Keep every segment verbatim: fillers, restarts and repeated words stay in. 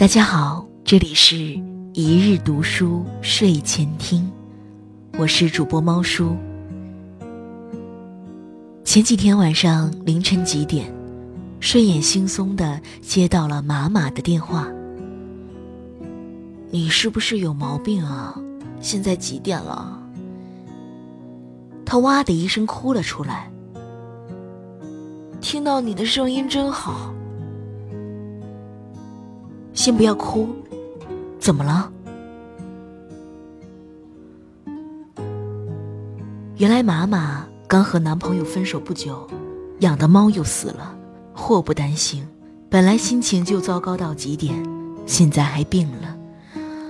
大家好，这里是一日读书睡前听，我是主播猫叔。前几天晚上凌晨几点，睡眼惺忪地接到了妈妈的电话。你是不是有毛病啊？现在几点了？他哇的一声哭了出来。听到你的声音真好。先不要哭，怎么了？原来妈妈刚和男朋友分手不久，养的猫又死了，祸不单行。本来心情就糟糕到极点，现在还病了，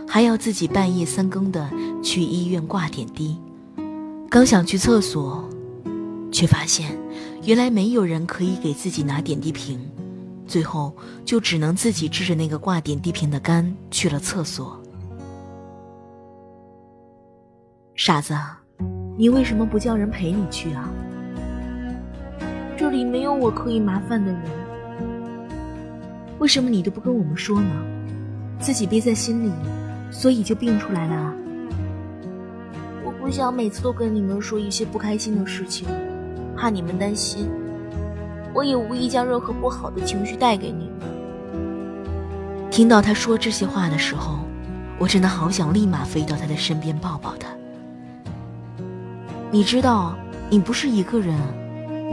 还要自己半夜三更的去医院挂点滴。刚想去厕所，却发现原来没有人可以给自己拿点滴瓶，最后就只能自己支着那个挂点滴瓶的杆去了厕所。傻子，你为什么不叫人陪你去啊？这里没有我可以麻烦的人。为什么你都不跟我们说呢？自己憋在心里，所以就病出来了。我不想每次都跟你们说一些不开心的事情，怕你们担心，我也无意将任何不好的情绪带给你们。听到他说这些话的时候，我真的好想立马飞到他的身边抱抱他。你知道，你不是一个人，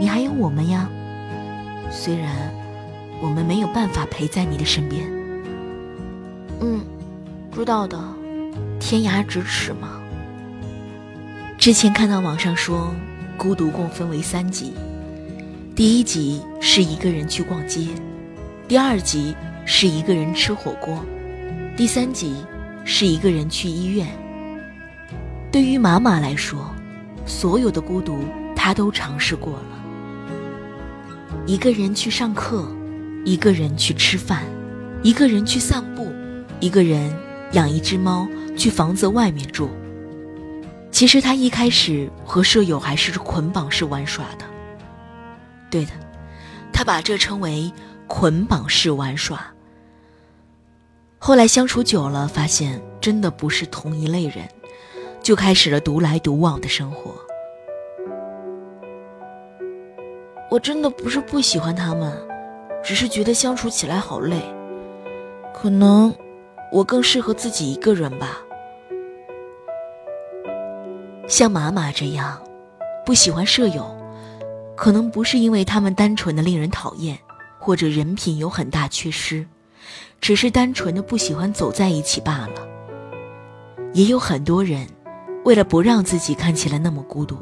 你还有我们呀。虽然我们没有办法陪在你的身边。嗯，知道的，天涯咫尺嘛。之前看到网上说，孤独共分为三级。第一集是一个人去逛街，第二集是一个人吃火锅，第三集是一个人去医院。对于妈妈来说，所有的孤独她都尝试过了。一个人去上课，一个人去吃饭，一个人去散步，一个人养一只猫去房子外面住。其实她一开始和舍友还是捆绑式玩耍的。对的，他把这称为捆绑式玩耍。后来相处久了，发现真的不是同一类人，就开始了独来独往的生活。我真的不是不喜欢他们，只是觉得相处起来好累。可能我更适合自己一个人吧。像妈妈这样，不喜欢舍友，可能不是因为他们单纯的令人讨厌，或者人品有很大缺失，只是单纯的不喜欢走在一起罢了。也有很多人为了不让自己看起来那么孤独，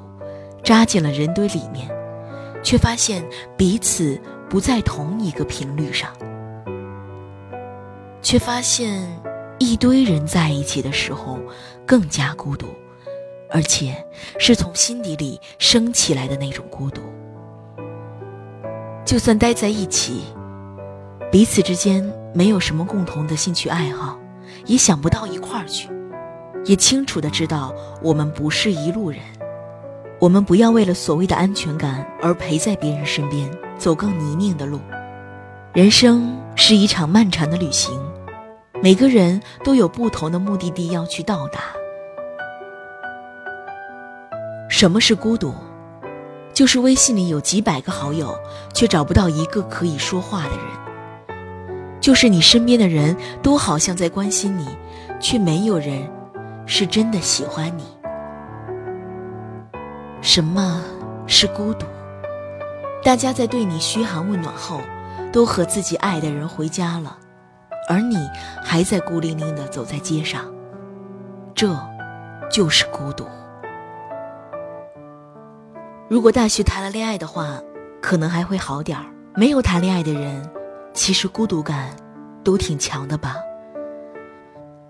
扎进了人堆里面，却发现彼此不在同一个频率上，却发现一堆人在一起的时候更加孤独，而且是从心底里升起来的那种孤独。就算待在一起，彼此之间没有什么共同的兴趣爱好，也想不到一块儿去，也清楚地知道我们不是一路人。我们不要为了所谓的安全感而陪在别人身边，走更泥泞的路。人生是一场漫长的旅行，每个人都有不同的目的地要去到达。什么是孤独？就是微信里有几百个好友，却找不到一个可以说话的人。就是你身边的人都好像在关心你，却没有人是真的喜欢你。什么是孤独？大家在对你嘘寒问暖后，都和自己爱的人回家了，而你还在孤零零地走在街上。这就是孤独。如果大学谈了恋爱的话，可能还会好点儿。没有谈恋爱的人，其实孤独感都挺强的吧。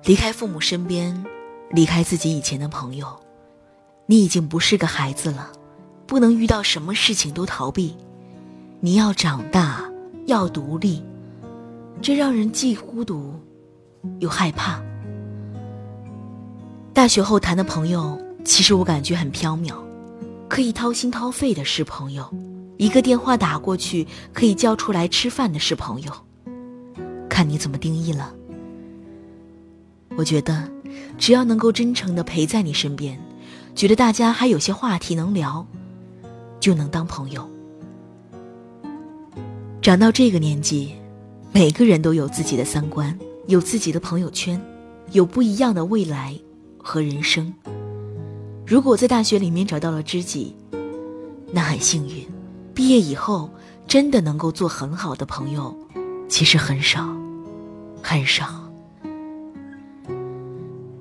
离开父母身边，离开自己以前的朋友，你已经不是个孩子了，不能遇到什么事情都逃避。你要长大，要独立，这让人既孤独又害怕。大学后谈的朋友，其实我感觉很缥缈。可以掏心掏肺的是朋友，一个电话打过去可以叫出来吃饭的是朋友，看你怎么定义了。我觉得只要能够真诚地陪在你身边，觉得大家还有些话题能聊，就能当朋友。长到这个年纪，每个人都有自己的三观，有自己的朋友圈，有不一样的未来和人生。如果在大学里面找到了知己，那很幸运，毕业以后真的能够做很好的朋友，其实很少很少。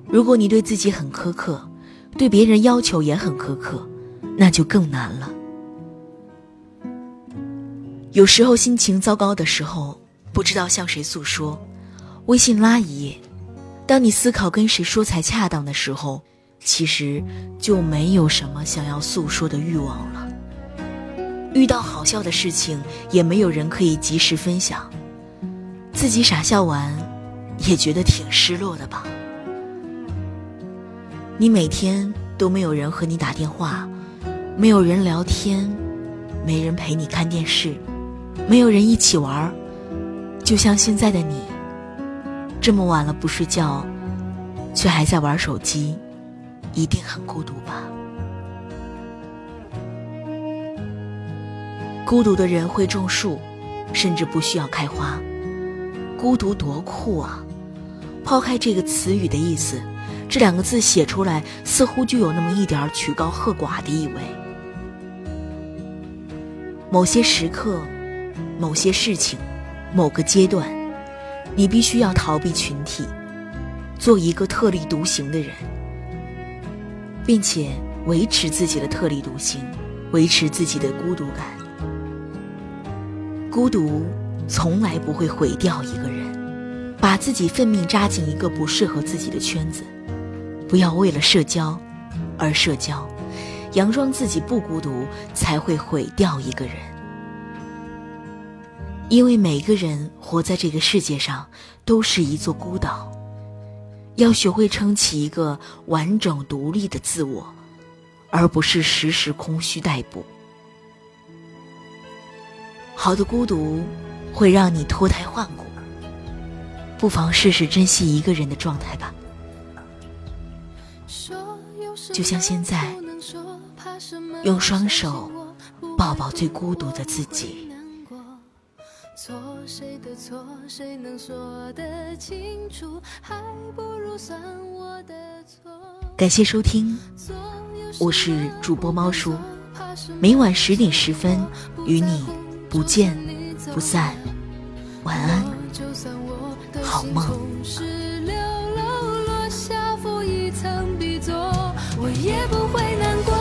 如果你对自己很苛刻，对别人要求也很苛刻，那就更难了。有时候心情糟糕的时候，不知道向谁诉说，微信拉一夜，当你思考跟谁说才恰当的时候，其实就没有什么想要诉说的欲望了。遇到好笑的事情也没有人可以及时分享，自己傻笑完也觉得挺失落的吧。你每天都没有人和你打电话，没有人聊天，没人陪你看电视，没有人一起玩，就像现在的你，这么晚了不睡觉，却还在玩手机，一定很孤独吧。孤独的人会种树，甚至不需要开花。孤独多酷啊！抛开这个词语的意思，这两个字写出来似乎就有那么一点曲高和寡的意味。某些时刻，某些事情，某个阶段，你必须要逃避群体，做一个特立独行的人，并且维持自己的特立独行，维持自己的孤独感。孤独从来不会毁掉一个人，把自己奋命扎进一个不适合自己的圈子。不要为了社交而社交，佯装自己不孤独，才会毁掉一个人。因为每个人活在这个世界上都是一座孤岛，要学会撑起一个完整独立的自我，而不是时时空虚待哺。好的孤独会让你脱胎换骨，不妨试试珍惜一个人的状态吧。就像现在，用双手抱抱最孤独的自己。错谁的错，谁能说得清楚，还不如算我的错。感谢收听，我是主播猫叔，每晚十点十分与你不见不散，晚安，好梦。我也不会难过，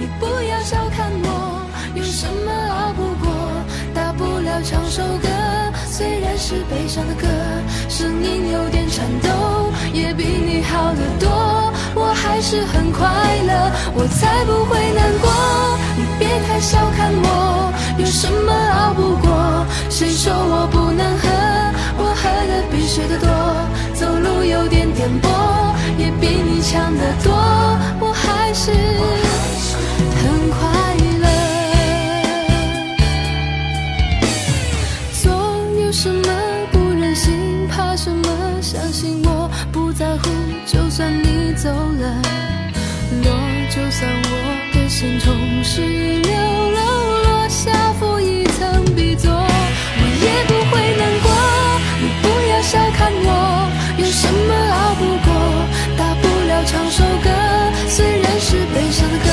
你不要小看我，有什么熬不过，大不了唱首歌，虽然是悲伤的歌，声音有点颤抖，也比你好得多，我还是很快乐，我才不会难过，你别太小看我，有什么熬不过，谁说我不能喝，我喝的比谁的多，走路有点颠簸，也比你强得多，我还是很快乐。做有什么不忍心，怕什么，相信我不在乎，就算你走了，落就算我的心总是流露，落下负一层逼仄，我也不会难过，你不要小看我，有什么熬不过，大不了唱首歌，虽然是悲伤的歌，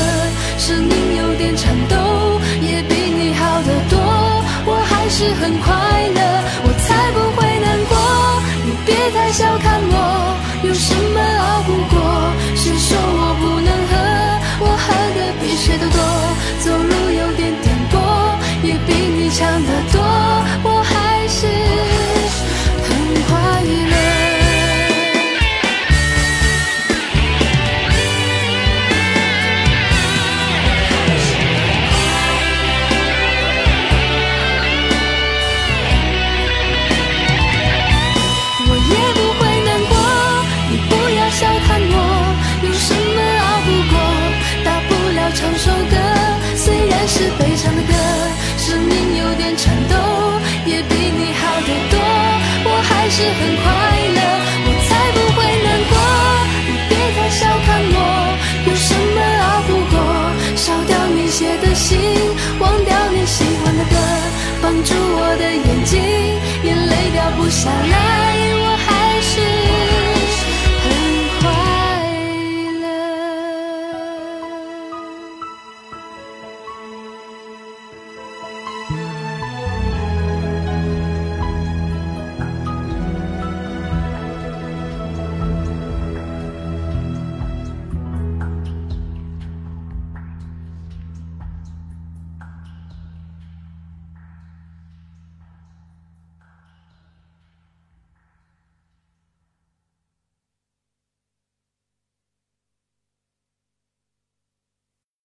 声音有点颤抖，也比你好得多，我还是很快乐，我才不会难过，你别太小看我，有什么熬不过，谁说我不能喝，我喝的比谁都多，走路有点颠簸，也比你强得多，我还是很快乐。是悲伤的歌，生命有点颤抖，也比你好得多，我还是很快乐，我才不会难血的心，忘掉你喜欢的歌，绑住我的眼睛，眼泪掉不下来。